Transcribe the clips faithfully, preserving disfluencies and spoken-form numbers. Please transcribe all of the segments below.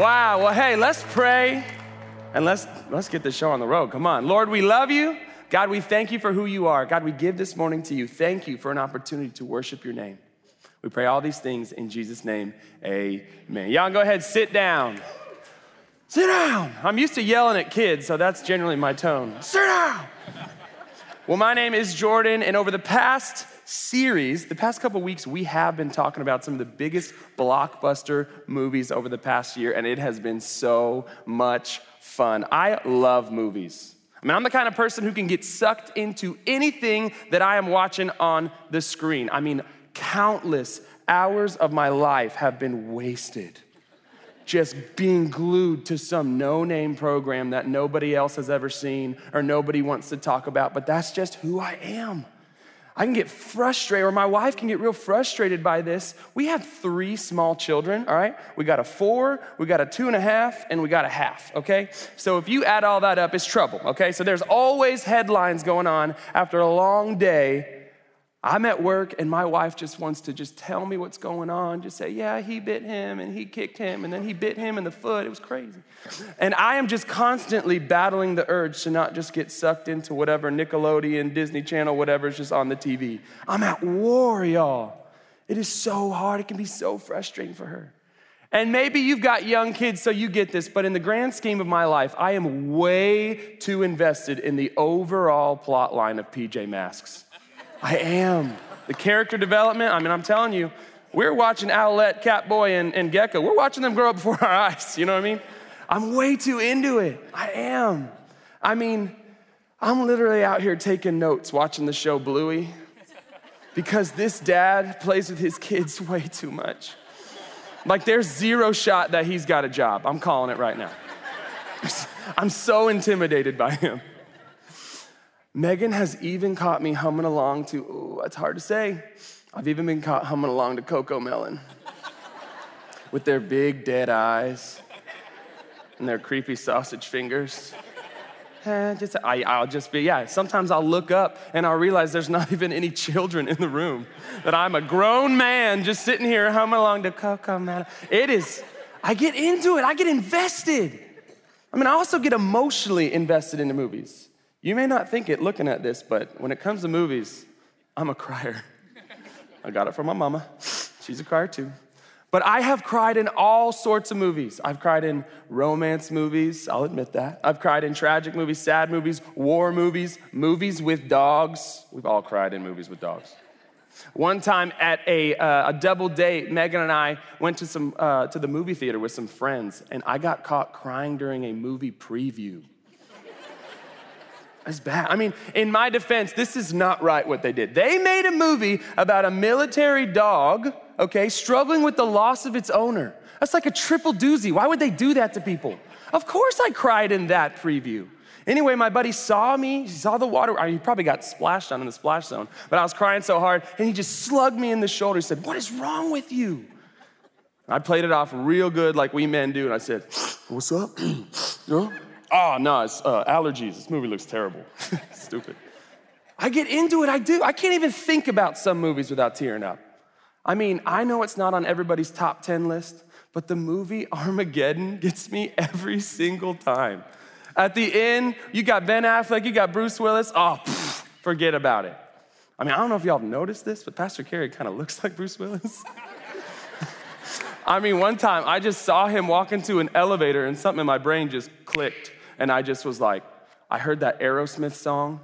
Wow. Well, hey, let's pray and let's let's get this show on the road. Come on. Lord, we love you. God, we thank you for who you are. God, we give this morning to you. Thank you for an opportunity to worship your name. We pray all these things in Jesus' name. Amen. Y'all go ahead, sit down. Sit down. I'm used to yelling at kids, so that's generally my tone. Sit down. Well, my name is Jordan, and over the past series, the past couple weeks, we have been talking about some of the biggest blockbuster movies over the past year, and it has been so much fun. I love movies. I mean, I'm the kind of person who can get sucked into anything that I am watching on the screen. I mean, countless hours of my life have been wasted just being glued to some no-name program that nobody else has ever seen or nobody wants to talk about, but that's just who I am. I can get frustrated, or my wife can get real frustrated by this. We have three small children, all right? We got a four, we got a two and a half, and we got a half, okay? So if you add all that up, it's trouble, okay? So there's always headlines going on after a long day. I'm at work, and my wife just wants to just tell me what's going on, just say, yeah, he bit him, and he kicked him, and then he bit him in the foot. It was crazy. And I am just constantly battling the urge to not just get sucked into whatever Nickelodeon, Disney Channel, whatever is just on the T V. I'm at war, y'all. It is so hard. It can be so frustrating for her. And maybe you've got young kids, so you get this, but in the grand scheme of my life, I am way too invested in the overall plot line of P J Masks. I am. The character development, I mean, I'm telling you, we're watching Owlette, Catboy, and, and Gecko. We're watching them grow up before our eyes, you know what I mean? I'm way too into it. I am. I mean, I'm literally out here taking notes, watching the show Bluey, because this dad plays with his kids way too much. Like, there's zero shot that he's got a job. I'm calling it right now. I'm so intimidated by him. Megan has even caught me humming along to, ooh, it's hard to say. I've even been caught humming along to CoComelon with their big dead eyes and their creepy sausage fingers. Eh, just, I, I'll just be, yeah, sometimes I'll look up and I'll realize there's not even any children in the room, that I'm a grown man just sitting here humming along to CoComelon. It is, I get into it. I get invested. I mean, I also get emotionally invested into movies. You may not think it looking at this, but when it comes to movies, I'm a crier. I got it from my mama. She's a crier too. But I have cried in all sorts of movies. I've cried in romance movies, I'll admit that. I've cried in tragic movies, sad movies, war movies, movies with dogs. We've all cried in movies with dogs. One time at a, uh, a double date, Megan and I went to, some, uh, to the movie theater with some friends, and I got caught crying during a movie preview. That's bad. I mean, in my defense, this is not right what they did. They made a movie about a military dog, okay, struggling with the loss of its owner. That's like a triple doozy. Why would they do that to people? Of course I cried in that preview. Anyway, my buddy saw me. He saw the water. I mean, he probably got splashed on in the splash zone, but I was crying so hard, and he just slugged me in the shoulder. He said, what is wrong with you? I played it off real good like we men do, and I said, what's up? Yeah. Oh, no, it's uh, allergies. This movie looks terrible. Stupid. I get into it, I do. I can't even think about some movies without tearing up. I mean, I know it's not on everybody's top ten list, but the movie Armageddon gets me every single time. At the end, you got Ben Affleck, you got Bruce Willis. Oh, pff, forget about it. I mean, I don't know if y'all have noticed this, but Pastor Kerry kind of looks like Bruce Willis. I mean, one time, I just saw him walk into an elevator, and something in my brain just clicked. And I just was like, I heard that Aerosmith song.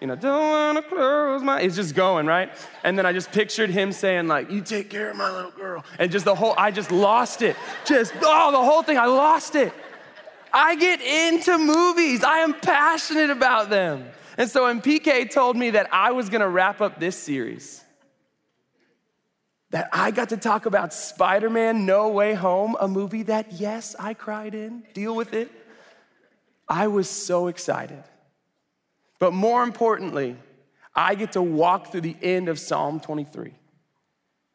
You know, don't wanna close my, it's just going, right? And then I just pictured him saying like, you take care of my little girl. And just the whole, I just lost it. Just, oh, the whole thing, I lost it. I get into movies. I am passionate about them. And so when P K told me that I was gonna wrap up this series, that I got to talk about Spider-Man No Way Home, a movie that, yes, I cried in, deal with it, I was so excited. But more importantly, I get to walk through the end of Psalm twenty-three.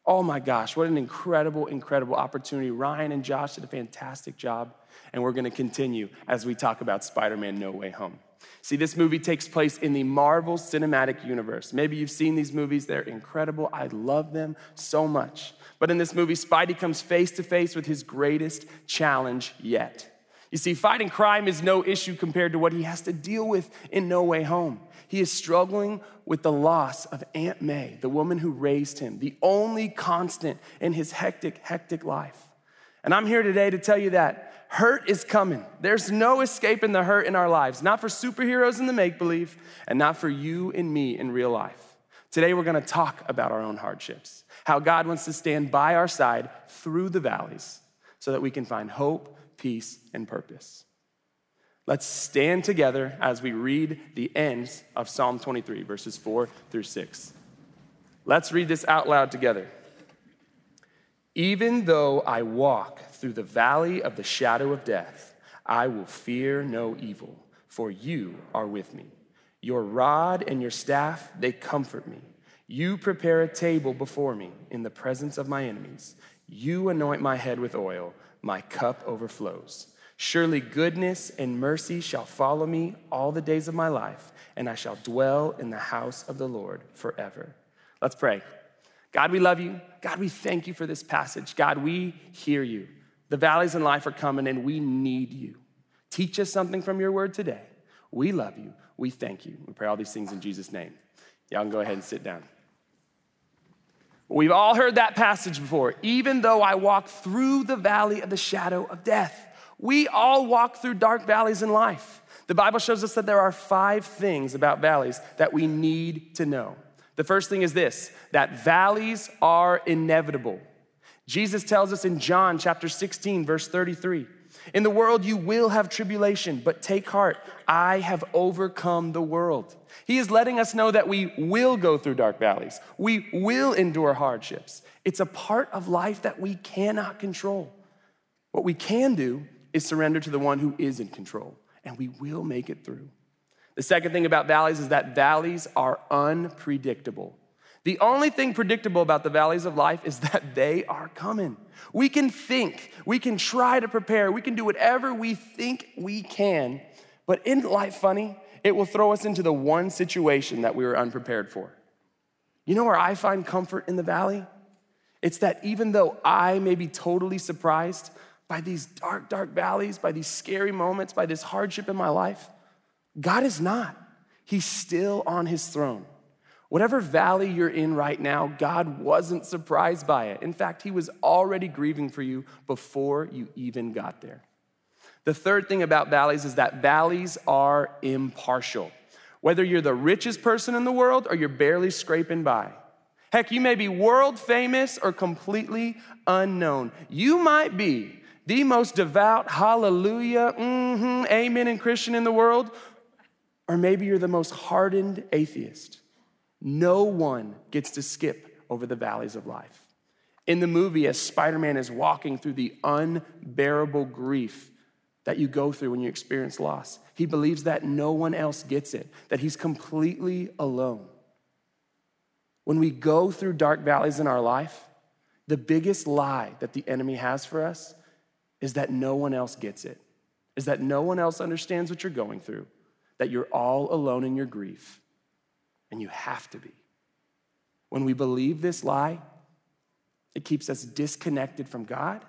Oh my gosh, what an incredible, incredible opportunity. Ryan and Josh did a fantastic job, and we're gonna continue as we talk about Spider-Man No Way Home. See, this movie takes place in the Marvel Cinematic Universe. Maybe you've seen these movies. They're incredible. I love them so much. But in this movie, Spidey comes face to face with his greatest challenge yet. You see, fighting crime is no issue compared to what he has to deal with in No Way Home. He is struggling with the loss of Aunt May, the woman who raised him, the only constant in his hectic, hectic life. And I'm here today to tell you that hurt is coming. There's no escaping the hurt in our lives, not for superheroes in the make-believe and not for you and me in real life. Today, we're gonna talk about our own hardships, how God wants to stand by our side through the valleys so that we can find hope, peace, and purpose. Let's stand together as we read the ends of Psalm twenty-three, verses four through six. Let's read this out loud together. Even though I walk through the valley of the shadow of death, I will fear no evil, for you are with me. Your rod and your staff, they comfort me. You prepare a table before me in the presence of my enemies. You anoint my head with oil, my cup overflows. Surely goodness and mercy shall follow me all the days of my life, and I shall dwell in the house of the Lord forever. Let's pray. God, we love you. God, we thank you for this passage. God, we hear you. The valleys in life are coming and we need you. Teach us something from your word today. We love you. We thank you. We pray all these things in Jesus' name. Y'all can go ahead and sit down. We've all heard that passage before. Even though I walk through the valley of the shadow of death, we all walk through dark valleys in life. The Bible shows us that there are five things about valleys that we need to know. The first thing is this, that valleys are inevitable. Jesus tells us in John chapter sixteen, verse thirty-three, in the world you will have tribulation, but take heart, I have overcome the world. He is letting us know that we will go through dark valleys. We will endure hardships. It's a part of life that we cannot control. What we can do is surrender to the one who is in control, and we will make it through. The second thing about valleys is that valleys are unpredictable. The only thing predictable about the valleys of life is that they are coming. We can think, we can try to prepare, we can do whatever we think we can, but isn't life funny? It will throw us into the one situation that we were unprepared for. You know where I find comfort in the valley? It's that even though I may be totally surprised by these dark, dark valleys, by these scary moments, by this hardship in my life, God is not. He's still on his throne. Whatever valley you're in right now, God wasn't surprised by it. In fact, he was already grieving for you before you even got there. The third thing about valleys is that valleys are impartial. Whether you're the richest person in the world or you're barely scraping by. Heck, you may be world famous or completely unknown. You might be the most devout, hallelujah, mm-hmm, amen, and Christian in the world. Or maybe you're the most hardened atheist. No one gets to skip over the valleys of life. In the movie, as Spider-Man is walking through the unbearable grief that you go through when you experience loss, he believes that no one else gets it, that he's completely alone. When we go through dark valleys in our life, the biggest lie that the enemy has for us is that no one else gets it, is that no one else understands what you're going through, that you're all alone in your grief, and you have to be. When we believe this lie, it keeps us disconnected from God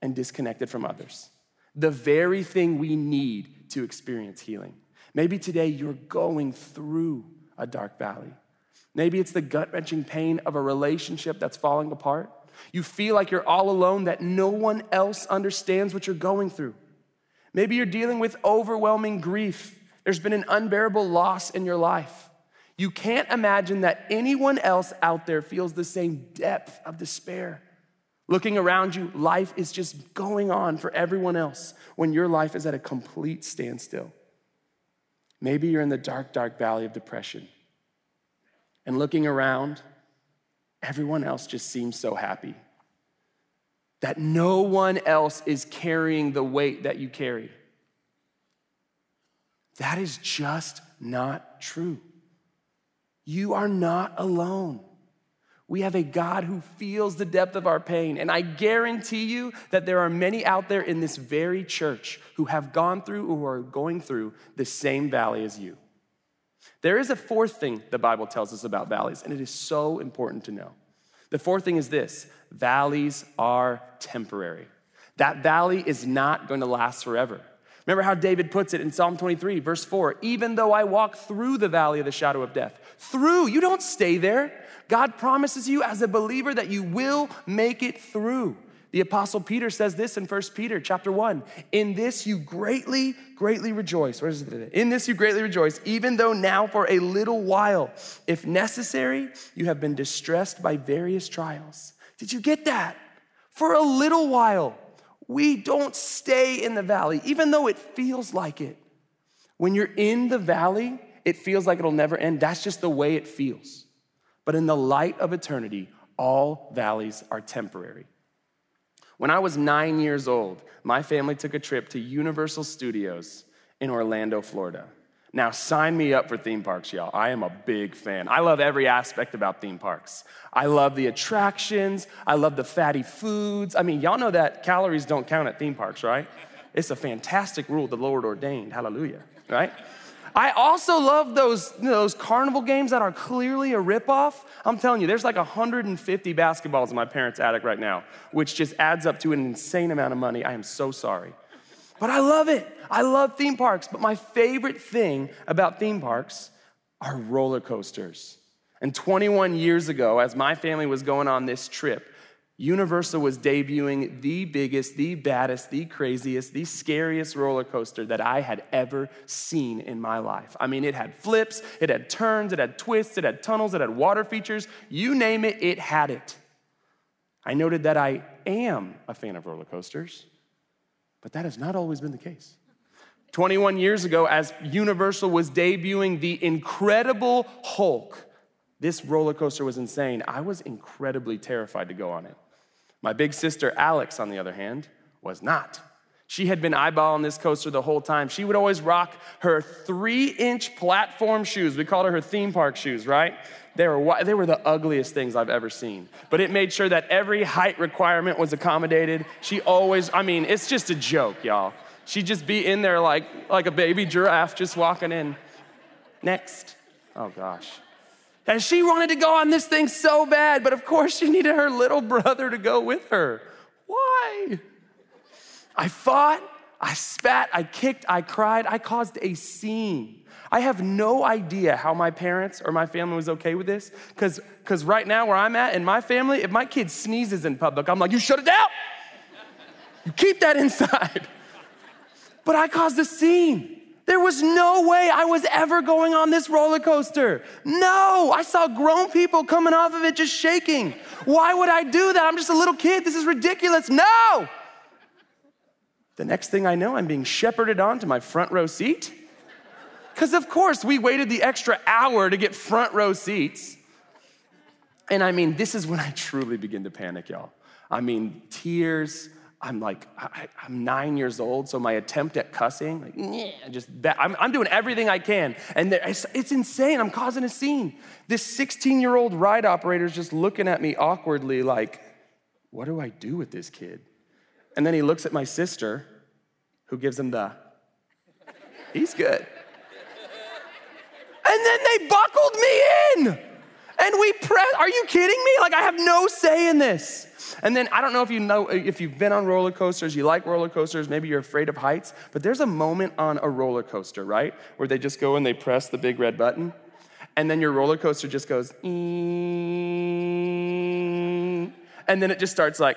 and disconnected from others. The very thing we need to experience healing. Maybe today you're going through a dark valley. Maybe it's the gut-wrenching pain of a relationship that's falling apart. You feel like you're all alone, that no one else understands what you're going through. Maybe you're dealing with overwhelming grief. There's been an unbearable loss in your life. You can't imagine that anyone else out there feels the same depth of despair. Looking around you, life is just going on for everyone else when your life is at a complete standstill. Maybe you're in the dark, dark valley of depression. And looking around, everyone else just seems so happy. That no one else is carrying the weight that you carry. That is just not true. You are not alone. We have a God who feels the depth of our pain. And I guarantee you that there are many out there in this very church who have gone through or who are going through the same valley as you. There is a fourth thing the Bible tells us about valleys, and it is so important to know. The fourth thing is this: valleys are temporary. That valley is not going to last forever. Remember how David puts it in Psalm twenty-three, verse four, even though I walk through the valley of the shadow of death. Through, you don't stay there. God promises you as a believer that you will make it through. The Apostle Peter says this in First Peter chapter one, in this you greatly, greatly rejoice. Where is it? In this you greatly rejoice, even though now for a little while, if necessary, you have been distressed by various trials. Did you get that? For a little while. We don't stay in the valley, even though it feels like it. When you're in the valley, it feels like it'll never end. That's just the way it feels. But in the light of eternity, all valleys are temporary. When I was nine years old, my family took a trip to Universal Studios in Orlando, Florida. Now, sign me up for theme parks, y'all. I am a big fan. I love every aspect about theme parks. I love the attractions. I love the fatty foods. I mean, y'all know that calories don't count at theme parks, right? It's a fantastic rule the Lord ordained. Hallelujah, right? I also love those, you know, those carnival games that are clearly a ripoff. I'm telling you, there's like one hundred fifty basketballs in my parents' attic right now, which just adds up to an insane amount of money. I am so sorry. But I love it. I love theme parks. But my favorite thing about theme parks are roller coasters. And twenty-one years ago, as my family was going on this trip, Universal was debuting the biggest, the baddest, the craziest, the scariest roller coaster that I had ever seen in my life. I mean, it had flips, it had turns, it had twists, it had tunnels, it had water features. You name it, it had it. I noted that I am a fan of roller coasters. But that has not always been the case. twenty-one years ago, as Universal was debuting the Incredible Hulk, this roller coaster was insane. I was incredibly terrified to go on it. My big sister, Alex, on the other hand, was not. She had been eyeballing this coaster the whole time. She would always rock her three-inch platform shoes. We called her her theme park shoes, right? They were they were the ugliest things I've ever seen. But it made sure that every height requirement was accommodated. She always, I mean, it's just a joke, y'all. She'd just be in there like, like a baby giraffe just walking in. Next. Oh, gosh. And she wanted to go on this thing so bad, but of course she needed her little brother to go with her. Why? I fought, I spat, I kicked, I cried, I caused a scene. I have no idea how my parents or my family was okay with this, because because right now where I'm at in my family, if my kid sneezes in public, I'm like, you shut it down. You keep that inside. But I caused a scene. There was no way I was ever going on this roller coaster. No, I saw grown people coming off of it just shaking. Why would I do that? I'm just a little kid. This is ridiculous. No. The next thing I know, I'm being shepherded onto my front row seat. Because of course, we waited the extra hour to get front row seats. And I mean, this is when I truly begin to panic, y'all. I mean, tears. I'm like, I, I'm nine years old, so my attempt at cussing, like, yeah, just, I'm, I'm doing everything I can. And there, it's, it's insane. I'm causing a scene. This sixteen-year-old ride operator is just looking at me awkwardly like, what do I do with this kid? And then he looks at my sister, who gives him the, he's good. And then they buckled me in. And we pressed, are you kidding me? Like, I have no say in this. And then I don't know if you know, if you've been on roller coasters, you like roller coasters, maybe you're afraid of heights, but there's a moment on a roller coaster, right? Where they just go and they press the big red button. And then your roller coaster just goes, and then it just starts like,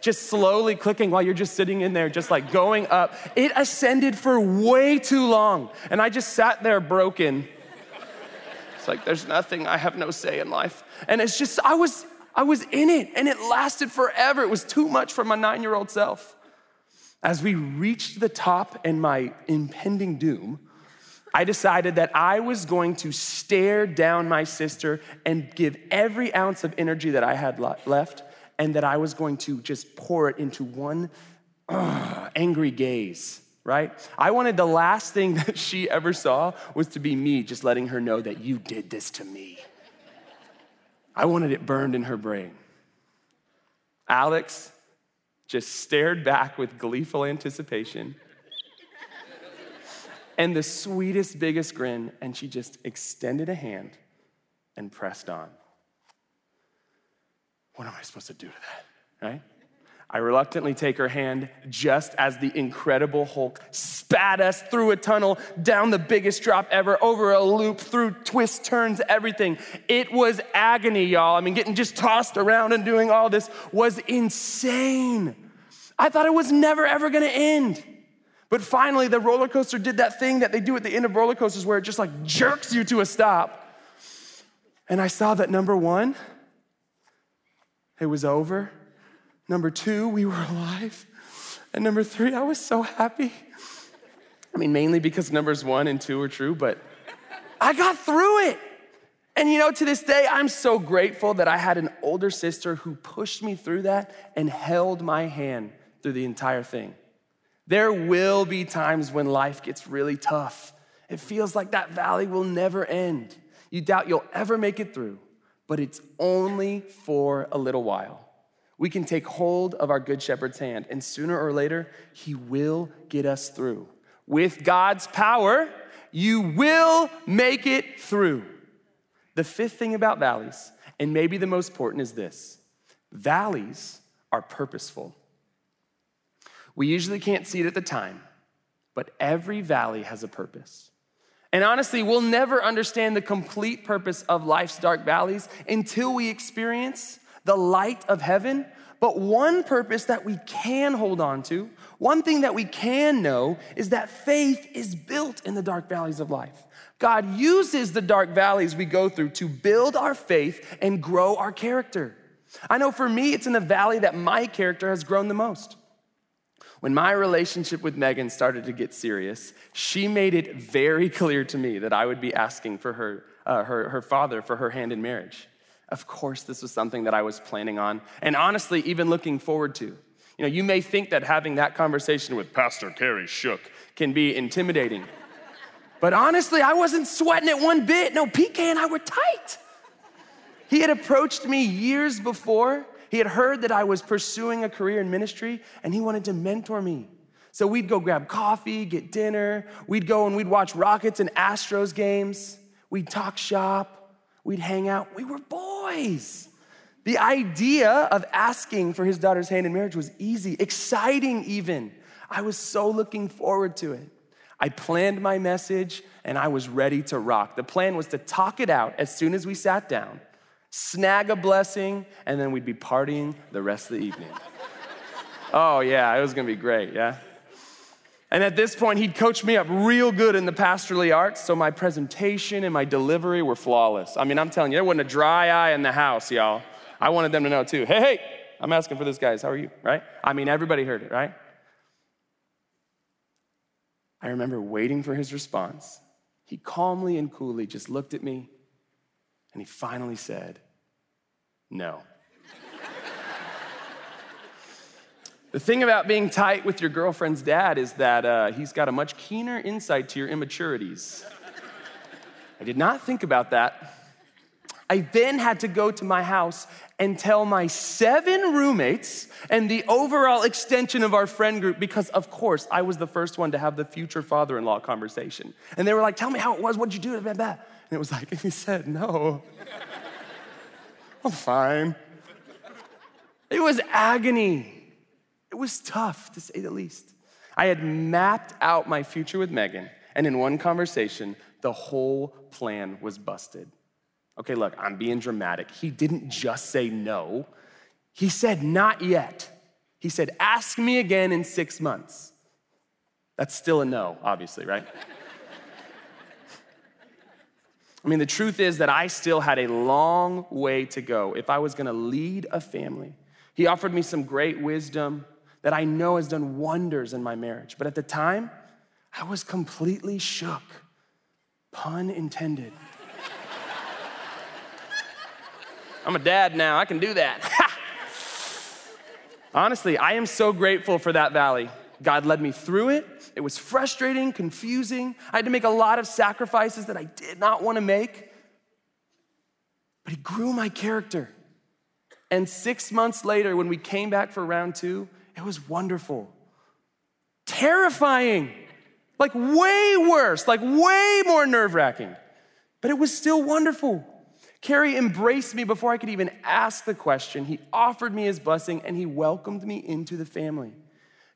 just slowly clicking while you're just sitting in there, just like going up. It ascended for way too long. And I just sat there broken. It's like, there's nothing, I have no say in life. And it's just, I was, I was in it and it lasted forever. It was too much for my nine-year-old self. As we reached the top and my impending doom, I decided that I was going to stare down my sister and give every ounce of energy that I had left, and that I was going to just pour it into one uh, angry gaze, right? I wanted the last thing that she ever saw was to be me just letting her know that you did this to me. I wanted it burned in her brain. Alex just stared back with gleeful anticipation and the sweetest, biggest grin, and she just extended a hand and pressed on. What am I supposed to do to that, right? I reluctantly take her hand just as the Incredible Hulk spat us through a tunnel, down the biggest drop ever, over a loop, through twists, turns, everything. It was agony, y'all. I mean, getting just tossed around and doing all this was insane. I thought it was never, ever gonna end. But finally, the roller coaster did that thing that they do at the end of roller coasters where it just like jerks you to a stop. And I saw that number one, it was over. Number two, we were alive. And number three, I was so happy. I mean, mainly because numbers one and two are true, but I got through it. And you know, to this day, I'm so grateful that I had an older sister who pushed me through that and held my hand through the entire thing. There will be times when life gets really tough. It feels like that valley will never end. You doubt you'll ever make it through, but it's only for a little while. We can take hold of our Good Shepherd's hand, and sooner or later, he will get us through. With God's power, you will make it through. The fifth thing about valleys, and maybe the most important, is this. Valleys are purposeful. We usually can't see it at the time, but every valley has a purpose. And honestly, we'll never understand the complete purpose of life's dark valleys until we experience the light of heaven. But one purpose that we can hold on to, one thing that we can know, is that faith is built in the dark valleys of life. God uses the dark valleys we go through to build our faith and grow our character. I know for me, it's in the valley that my character has grown the most. When my relationship with Megan started to get serious, she made it very clear to me that I would be asking for her, uh, her, her father for her hand in marriage. Of course, this was something that I was planning on, and honestly, even looking forward to. You know, you may think that having that conversation with Pastor Kerry Shook can be intimidating, but honestly, I wasn't sweating it one bit. No, P K and I were tight. He had approached me years before. He had heard that I was pursuing a career in ministry, and he wanted to mentor me. So we'd go grab coffee, get dinner. We'd go and we'd watch Rockets and Astros games. We'd talk shop. We'd hang out. We were boys. The idea of asking for his daughter's hand in marriage was easy, exciting even. I was so looking forward to it. I planned my message, and I was ready to rock. The plan was to talk it out as soon as we sat down, snag a blessing, and then we'd be partying the rest of the evening. Oh yeah, it was gonna be great, yeah? And at this point, he'd coached me up real good in the pastorally arts, so my presentation and my delivery were flawless. I mean, I'm telling you, there wasn't a dry eye in the house, y'all. I wanted them to know too. Hey, hey, I'm asking for this, guys, how are you, right? I mean, everybody heard it, right? I remember waiting for his response. He calmly and coolly just looked at me, and he finally said, no. The thing about being tight with your girlfriend's dad is that uh, he's got a much keener insight to your immaturities. I did not think about that. I then had to go to my house and tell my seven roommates and the overall extension of our friend group, because of course, I was the first one to have the future father-in-law conversation. And they were like, tell me how it was, what'd you do, blah, blah. And it was like, he said, no, I'm fine. It was agony. It was tough, to say the least. I had mapped out my future with Megan, and in one conversation, the whole plan was busted. Okay, look, I'm being dramatic. He didn't just say no. He said, not yet. He said, ask me again in six months. That's still a no, obviously, right? I mean, the truth is that I still had a long way to go if I was gonna lead a family. He offered me some great wisdom that I know has done wonders in my marriage. But at the time, I was completely shook. Pun intended. I'm a dad now, I can do that. Honestly, I am so grateful for that valley. God led me through it. It was frustrating, confusing. I had to make a lot of sacrifices that I did not want to make. But But he grew my character. And six months later, when we came back for round two, it was wonderful. Terrifying. Like way worse. Like way more nerve-wracking. But it was still wonderful. Kerry embraced me before I could even ask the question. He offered me his blessing, and he welcomed me into the family.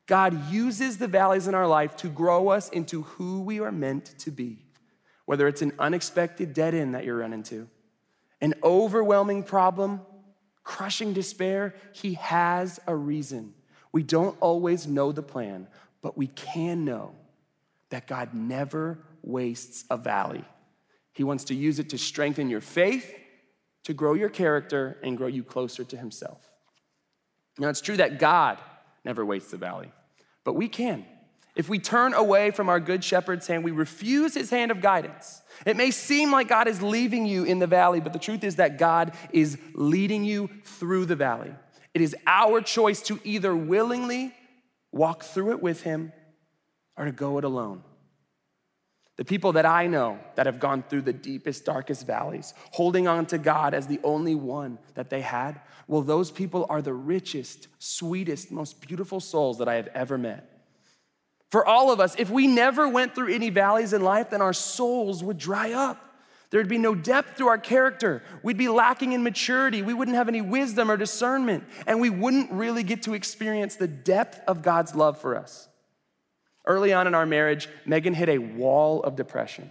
God uses the valleys in our life to grow us into who we are meant to be. Whether it's an unexpected dead end that you're running to, an overwhelming problem, crushing despair, he has a reason. We don't always know the plan, but we can know that God never wastes a valley. He wants to use it to strengthen your faith, to grow your character, and grow you closer to himself. Now, it's true that God never wastes a valley, but we can. If we turn away from our good shepherd's hand, we refuse his hand of guidance. It may seem like God is leaving you in the valley, but the truth is that God is leading you through the valley. It is our choice to either willingly walk through it with him or to go it alone. The people that I know that have gone through the deepest, darkest valleys, holding on to God as the only one that they had, well, those people are the richest, sweetest, most beautiful souls that I have ever met. For all of us, if we never went through any valleys in life, then our souls would dry up. There'd be no depth to our character. We'd be lacking in maturity. We wouldn't have any wisdom or discernment, and we wouldn't really get to experience the depth of God's love for us. Early on in our marriage, Megan hit a wall of depression.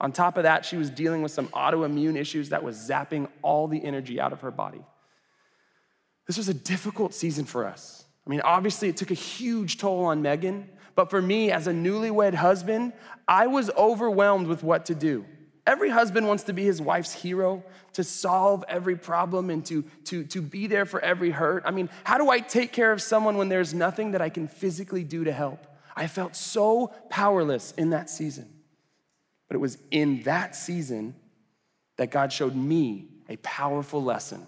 On top of that, she was dealing with some autoimmune issues that was zapping all the energy out of her body. This was a difficult season for us. I mean, obviously, it took a huge toll on Megan, but for me, as a newlywed husband, I was overwhelmed with what to do. Every husband wants to be his wife's hero, to solve every problem and to, to, to be there for every hurt. I mean, how do I take care of someone when there's nothing that I can physically do to help? I felt so powerless in that season. But it was in that season that God showed me a powerful lesson.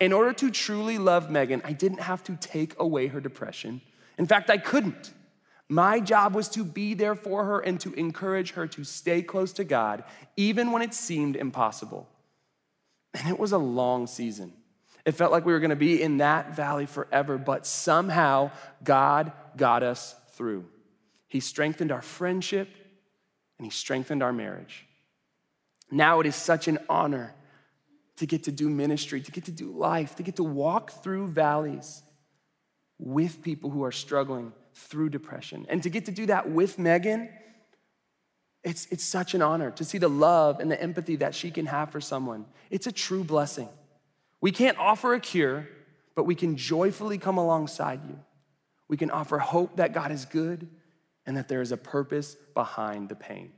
In order to truly love Megan, I didn't have to take away her depression. In fact, I couldn't. My job was to be there for her and to encourage her to stay close to God, even when it seemed impossible. And it was a long season. It felt like we were going to be in that valley forever, but somehow God got us through. He strengthened our friendship and he strengthened our marriage. Now it is such an honor to get to do ministry, to get to do life, to get to walk through valleys with people who are struggling through depression. And to get to do that with Megan, it's, it's such an honor to see the love and the empathy that she can have for someone. It's a true blessing. We can't offer a cure, but we can joyfully come alongside you. We can offer hope that God is good and that there is a purpose behind the pain.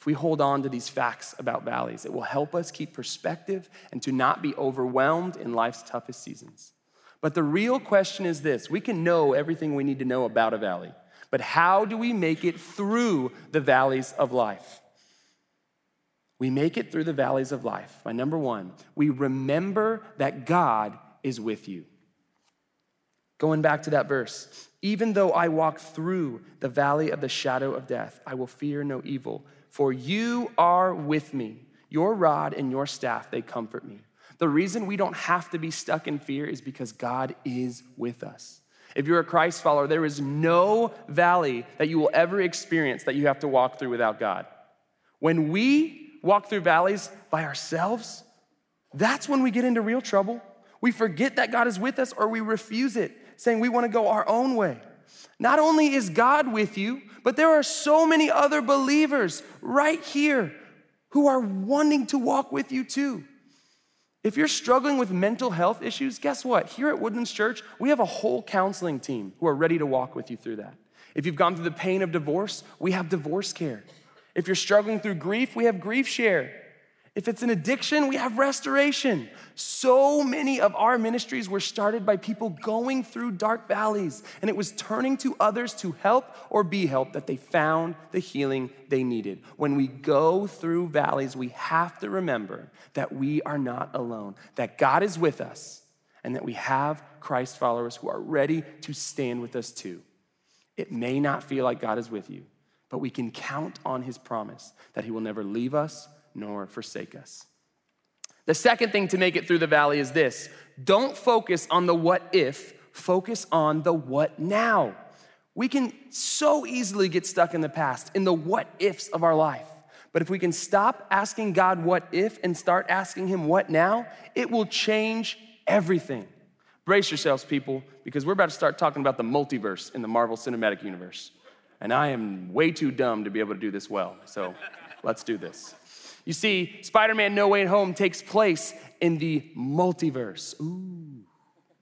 If we hold on to these facts about valleys, it will help us keep perspective and to not be overwhelmed in life's toughest seasons. But the real question is this: we can know everything we need to know about a valley, but how do we make it through the valleys of life? We make it through the valleys of life by, number one, we remember that God is with you. Going back to that verse, even though I walk through the valley of the shadow of death, I will fear no evil, for you are with me. Your rod and your staff, they comfort me. The reason we don't have to be stuck in fear is because God is with us. If you're a Christ follower, there is no valley that you will ever experience that you have to walk through without God. When we walk through valleys by ourselves, that's when we get into real trouble. We forget that God is with us, or we refuse it, saying we want to go our own way. Not only is God with you, but there are so many other believers right here who are wanting to walk with you too. If you're struggling with mental health issues, guess what? Here at Woodlands Church, we have a whole counseling team who are ready to walk with you through that. If you've gone through the pain of divorce, we have divorce care. If you're struggling through grief, we have grief share. If it's an addiction, we have restoration. So many of our ministries were started by people going through dark valleys, and it was turning to others to help or be helped that they found the healing they needed. When we go through valleys, we have to remember that we are not alone, that God is with us, and that we have Christ followers who are ready to stand with us too. It may not feel like God is with you, but we can count on his promise that he will never leave us nor forsake us. The second thing to make it through the valley is this. Don't focus on the what if, focus on the what now. We can so easily get stuck in the past, in the what ifs of our life. But if we can stop asking God what if and start asking him what now, it will change everything. Brace yourselves, people, because we're about to start talking about the multiverse in the Marvel Cinematic Universe. And I am way too dumb to be able to do this well, so let's do this. You see, Spider-Man No Way Home takes place in the multiverse. Ooh,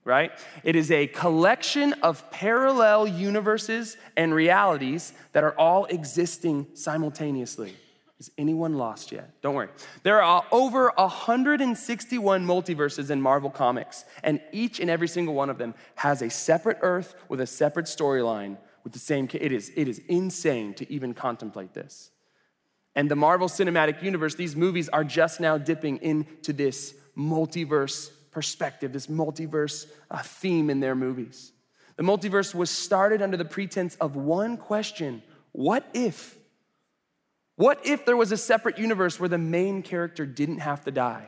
right? It is a collection of parallel universes and realities that are all existing simultaneously. Is anyone lost yet? Don't worry. There are over one hundred sixty-one multiverses in Marvel Comics, and each and every single one of them has a separate Earth with a separate storyline with the same, it is, it is insane to even contemplate this. And the Marvel Cinematic Universe, these movies are just now dipping into this multiverse perspective, this multiverse uh, theme in their movies. The multiverse was started under the pretense of one question: what if? What if there was a separate universe where the main character didn't have to die?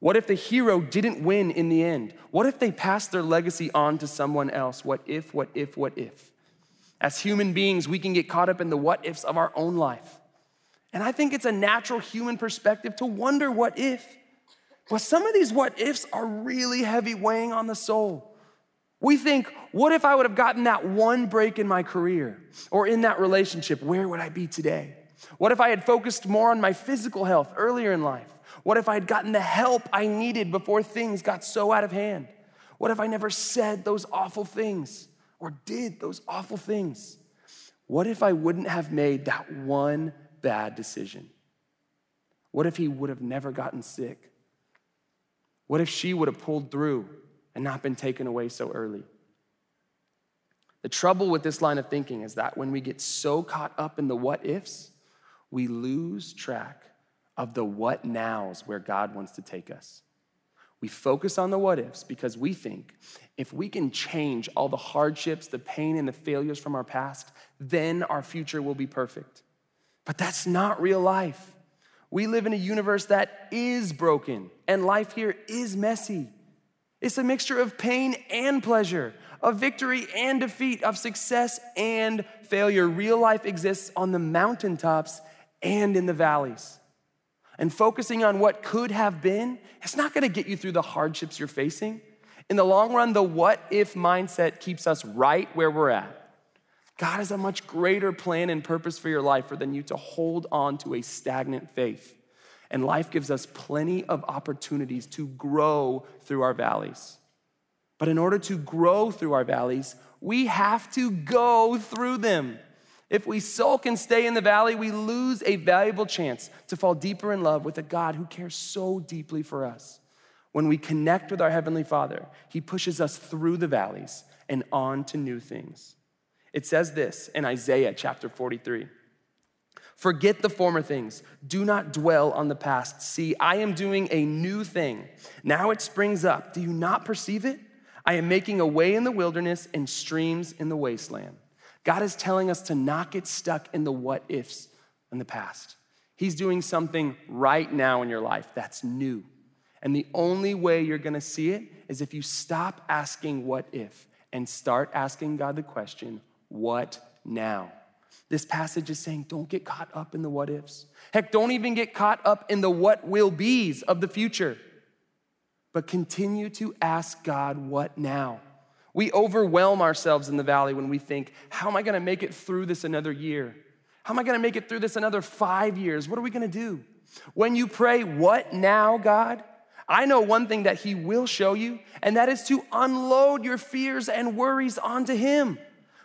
What if the hero didn't win in the end? What if they passed their legacy on to someone else? What if, what if, what if? As human beings, we can get caught up in the what ifs of our own life. And I think it's a natural human perspective to wonder what if. But some of these what ifs are really heavy, weighing on the soul. We think, what if I would have gotten that one break in my career or in that relationship? Where would I be today? What if I had focused more on my physical health earlier in life? What if I had gotten the help I needed before things got so out of hand? What if I never said those awful things or did those awful things? What if I wouldn't have made that one bad decision? What if he would have never gotten sick? What if she would have pulled through and not been taken away so early? The trouble with this line of thinking is that when we get so caught up in the what ifs, we lose track of the what nows where God wants to take us. We focus on the what ifs because we think if we can change all the hardships, the pain, and the failures from our past, then our future will be perfect. But that's not real life. We live in a universe that is broken, and life here is messy. It's a mixture of pain and pleasure, of victory and defeat, of success and failure. Real life exists on the mountaintops and in the valleys. And focusing on what could have been, it's not gonna get you through the hardships you're facing. In the long run, the what if mindset keeps us right where we're at. God has a much greater plan and purpose for your life than you to hold on to a stagnant faith. And life gives us plenty of opportunities to grow through our valleys. But in order to grow through our valleys, we have to go through them. If we sulk and stay in the valley, we lose a valuable chance to fall deeper in love with a God who cares so deeply for us. When we connect with our Heavenly Father, He pushes us through the valleys and on to new things. It says this in Isaiah chapter forty-three. Forget the former things. Do not dwell on the past. See, I am doing a new thing. Now it springs up. Do you not perceive it? I am making a way in the wilderness and streams in the wasteland. God is telling us to not get stuck in the what ifs in the past. He's doing something right now in your life that's new. And the only way you're gonna see it is if you stop asking what if and start asking God the question, what now? This passage is saying, don't get caught up in the what ifs. Heck, don't even get caught up in the what will be's of the future. But continue to ask God, what now? We overwhelm ourselves in the valley when we think, how am I gonna make it through this another year? How am I gonna make it through this another five years? What are we gonna do? When you pray, what now, God? I know one thing that He will show you, and that is to unload your fears and worries onto Him.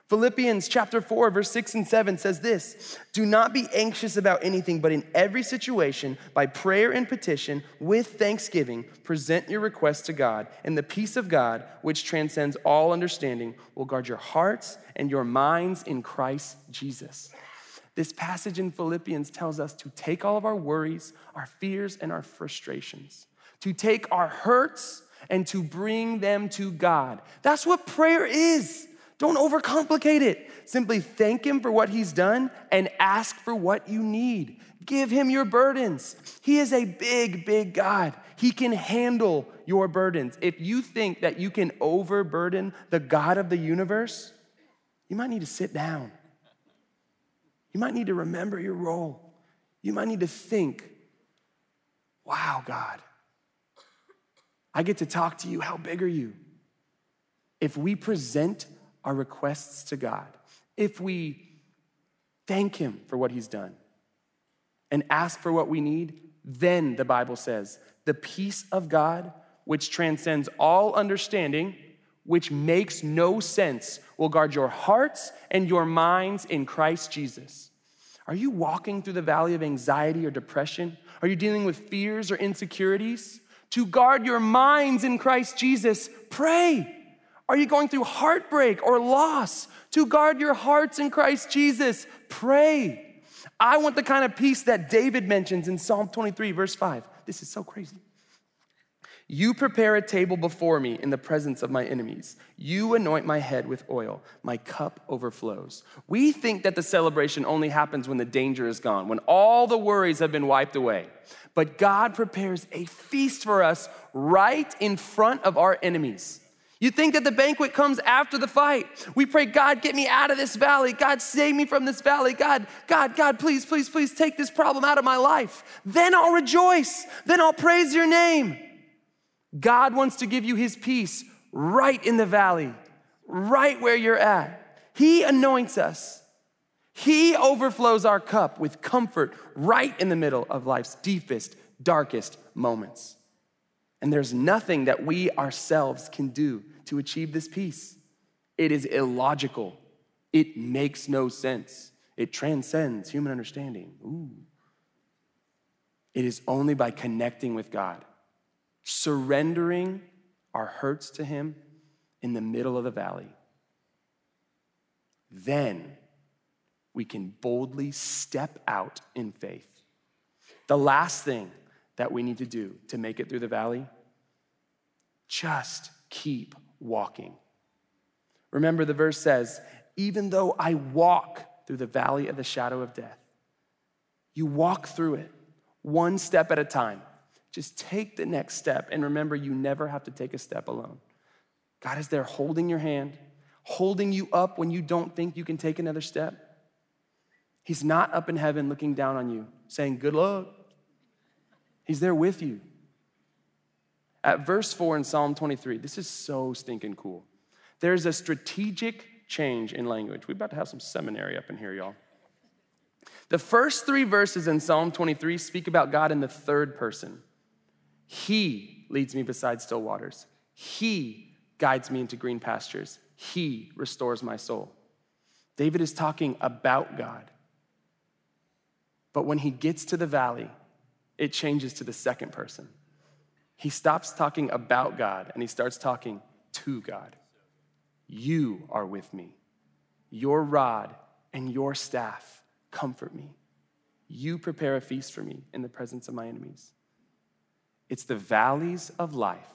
Philippians chapter four, verse six and seven says this, do not be anxious about anything, but in every situation, by prayer and petition, with thanksgiving, present your requests to God, and the peace of God, which transcends all understanding, will guard your hearts and your minds in Christ Jesus. This passage in Philippians tells us to take all of our worries, our fears, and our frustrations, to take our hurts and to bring them to God. That's what prayer is. Don't overcomplicate it. Simply thank him for what he's done and ask for what you need. Give him your burdens. He is a big, big God. He can handle your burdens. If you think that you can overburden the God of the universe, you might need to sit down. You might need to remember your role. You might need to think, wow, God, I get to talk to you. How big are you? If we present our requests to God, if we thank him for what he's done and ask for what we need, then the Bible says, the peace of God, which transcends all understanding, which makes no sense, will guard your hearts and your minds in Christ Jesus. Are you walking through the valley of anxiety or depression? Are you dealing with fears or insecurities? To guard your minds in Christ Jesus, pray. Are you going through heartbreak or loss? To guard your hearts in Christ Jesus, pray. I want the kind of peace that David mentions in Psalm twenty-three, verse five. This is so crazy. You prepare a table before me in the presence of my enemies. You anoint my head with oil. My cup overflows. We think that the celebration only happens when the danger is gone, when all the worries have been wiped away. But God prepares a feast for us right in front of our enemies. You think that the banquet comes after the fight. We pray, God, get me out of this valley. God, save me from this valley. God, God, God, please, please, please take this problem out of my life. Then I'll rejoice. Then I'll praise your name. God wants to give you his peace right in the valley, right where you're at. He anoints us. He overflows our cup with comfort right in the middle of life's deepest, darkest moments. And there's nothing that we ourselves can do to achieve this peace. It is illogical. It makes no sense. It transcends human understanding. Ooh. It is only by connecting with God, surrendering our hurts to him in the middle of the valley. Then we can boldly step out in faith. The last thing that we need to do to make it through the valley? Just keep walking. Remember, the verse says, even though I walk through the valley of the shadow of death, you walk through it one step at a time. Just take the next step and remember you never have to take a step alone. God is there holding your hand, holding you up when you don't think you can take another step. He's not up in heaven looking down on you saying, good luck. He's there with you. At verse four in Psalm twenty-three, this is so stinking cool. There's a strategic change in language. We're about to have some seminary up in here, y'all. The first three verses in Psalm twenty-three speak about God in the third person. He leads me beside still waters. He guides me into green pastures. He restores my soul. David is talking about God. But when he gets to the valley, it changes to the second person. He stops talking about God and he starts talking to God. You are with me. Your rod and your staff comfort me. You prepare a feast for me in the presence of my enemies. It's the valleys of life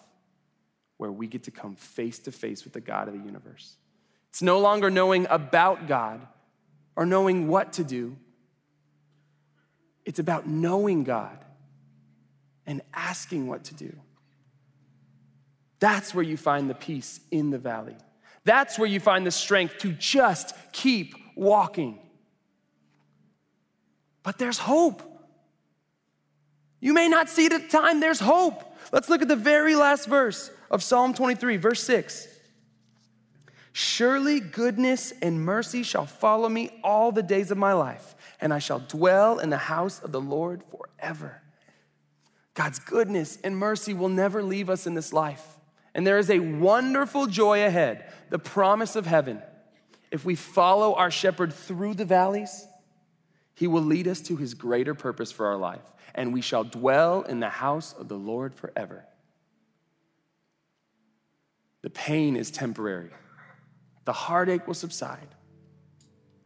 where we get to come face to face with the God of the universe. It's no longer knowing about God or knowing what to do. It's about knowing God and asking what to do. That's where you find the peace in the valley. That's where you find the strength to just keep walking. But there's hope. You may not see it at the time, there's hope. Let's look at the very last verse of Psalm twenty-three, verse six. Surely goodness and mercy shall follow me all the days of my life, and I shall dwell in the house of the Lord forever. God's goodness and mercy will never leave us in this life. And there is a wonderful joy ahead, the promise of heaven. If we follow our shepherd through the valleys, he will lead us to his greater purpose for our life, and we shall dwell in the house of the Lord forever. The pain is temporary. The heartache will subside.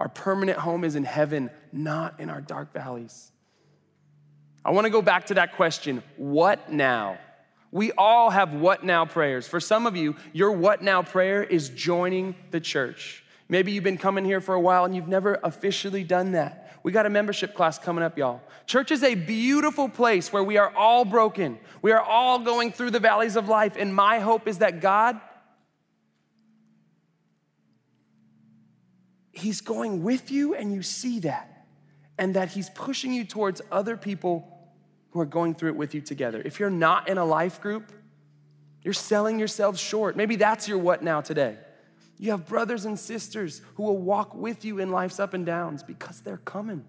Our permanent home is in heaven, not in our dark valleys. I want to go back to that question, what now? We all have what now prayers. For some of you, your what now prayer is joining the church. Maybe you've been coming here for a while and you've never officially done that. We got a membership class coming up, y'all. Church is a beautiful place where we are all broken. We are all going through the valleys of life. And my hope is that God, he's going with you and you see that. And that he's pushing you towards other people who are going through it with you together. If you're not in a life group, you're selling yourselves short. Maybe that's your what now today. You have brothers and sisters who will walk with you in life's up and downs because they're coming.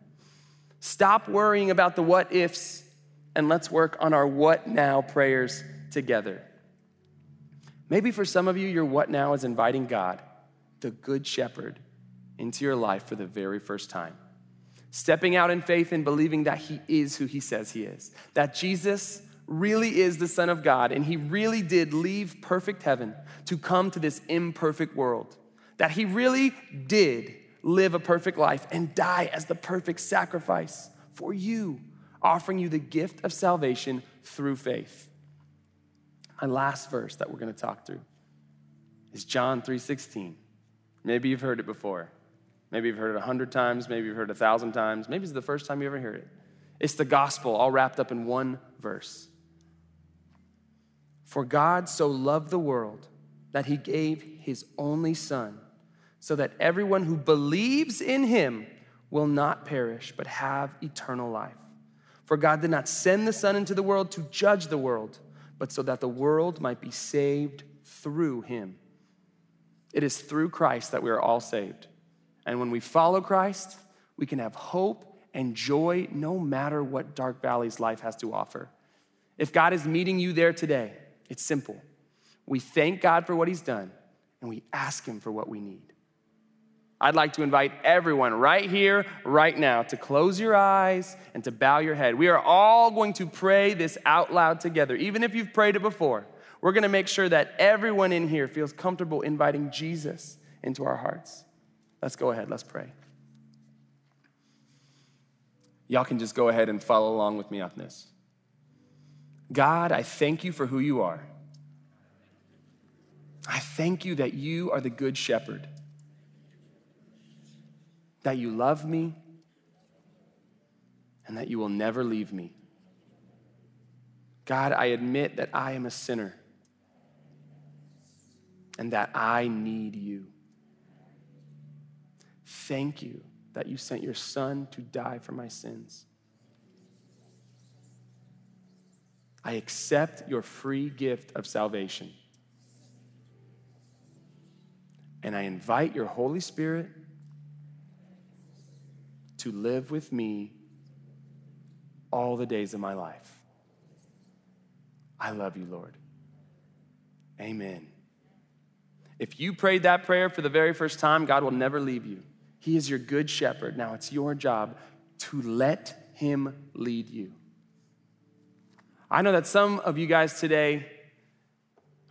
Stop worrying about the what ifs and let's work on our what now prayers together. Maybe for some of you, your what now is inviting God, the Good Shepherd, into your life for the very first time. Stepping out in faith and believing that he is who he says he is, that Jesus really is the Son of God, and he really did leave perfect heaven to come to this imperfect world, that he really did live a perfect life and die as the perfect sacrifice for you, offering you the gift of salvation through faith. My last verse that we're going to talk through is John three sixteen. Maybe you've heard it before. Maybe you've heard it a hundred times. Maybe you've heard it a thousand times. Maybe it's the first time you ever hear it. It's the gospel all wrapped up in one verse. For God so loved the world that he gave his only son so that everyone who believes in him will not perish but have eternal life. For God did not send the son into the world to judge the world, but so that the world might be saved through him. It is through Christ that we are all saved. And when we follow Christ, we can have hope and joy no matter what dark valleys life has to offer. If God is meeting you there today, it's simple. We thank God for what he's done, and we ask him for what we need. I'd like to invite everyone right here, right now, to close your eyes and to bow your head. We are all going to pray this out loud together, even if you've prayed it before. We're going to make sure that everyone in here feels comfortable inviting Jesus into our hearts. Let's go ahead, let's pray. Y'all can just go ahead and follow along with me on this. God, I thank you for who you are. I thank you that you are the Good Shepherd, that you love me, and that you will never leave me. God, I admit that I am a sinner and that I need you. Thank you that you sent your son to die for my sins. I accept your free gift of salvation. And I invite your Holy Spirit to live with me all the days of my life. I love you, Lord. Amen. If you prayed that prayer for the very first time, God will never leave you. He is your Good Shepherd. Now it's your job to let him lead you. I know that some of you guys today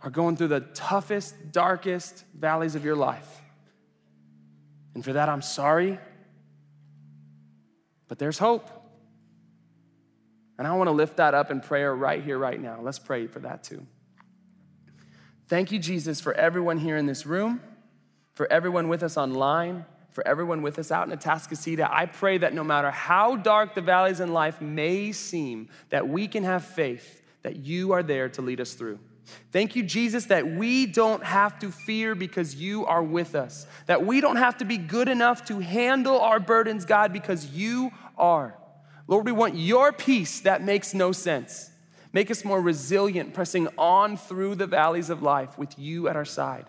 are going through the toughest, darkest valleys of your life. And for that, I'm sorry, but there's hope. And I want to lift that up in prayer right here, right now. Let's pray for that too. Thank you, Jesus, for everyone here in this room, for everyone with us online, for everyone with us out in Atascacita. I pray that no matter how dark the valleys in life may seem, that we can have faith that you are there to lead us through. Thank you, Jesus, that we don't have to fear because you are with us, that we don't have to be good enough to handle our burdens, God, because you are. Lord, we want your peace that makes no sense. Make us more resilient, pressing on through the valleys of life with you at our side.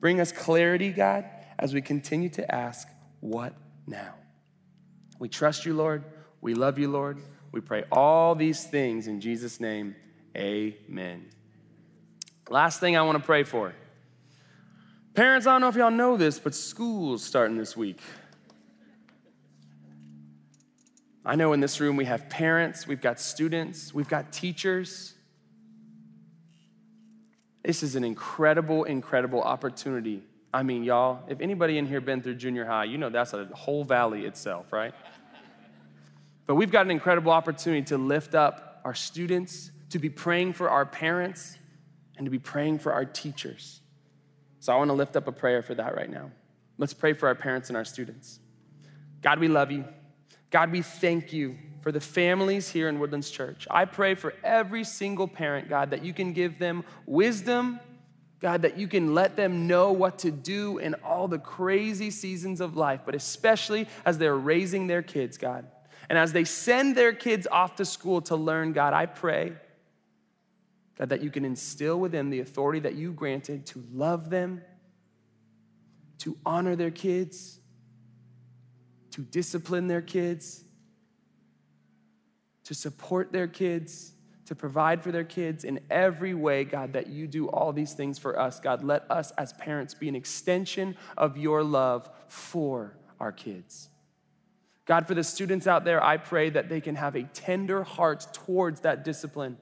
Bring us clarity, God, as we continue to ask, what now? We trust you, Lord. We love you, Lord. We pray all these things in Jesus' name, amen. Last thing I want to pray for. Parents, I don't know if y'all know this, but school's starting this week. I know in this room we have parents, we've got students, we've got teachers. This is an incredible, incredible opportunity. I mean, y'all, if anybody in here been through junior high, you know that's a whole valley itself, right? But we've got an incredible opportunity to lift up our students, to be praying for our parents, and to be praying for our teachers. So I want to lift up a prayer for that right now. Let's pray for our parents and our students. God, we love you. God, we thank you for the families here in Woodlands Church. I pray for every single parent, God, that you can give them wisdom, God, that you can let them know what to do in all the crazy seasons of life, but especially as they're raising their kids, God. And as they send their kids off to school to learn, God, I pray, God, that you can instill within the authority that you granted to love them, to honor their kids, to discipline their kids, to support their kids, to provide for their kids in every way, God, that you do all these things for us. God, let us as parents be an extension of your love for our kids. God, for the students out there, I pray that they can have a tender heart towards that discipline.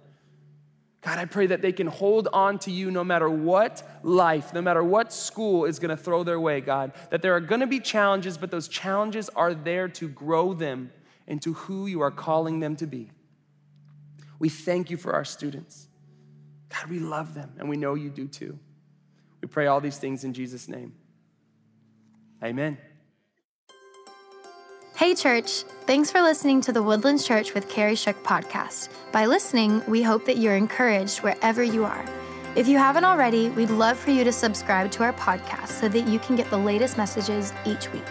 God, I pray that they can hold on to you no matter what life, no matter what school is gonna throw their way, God, that there are gonna be challenges, but those challenges are there to grow them into who you are calling them to be. We thank you for our students. God, we love them, and we know you do too. We pray all these things in Jesus' name. Amen. Hey church, thanks for listening to the Woodlands Church with Kerry Shook podcast. By listening, we hope that you're encouraged wherever you are. If you haven't already, we'd love for you to subscribe to our podcast so that you can get the latest messages each week.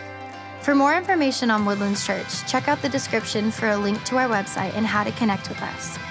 For more information on Woodlands Church, check out the description for a link to our website and how to connect with us.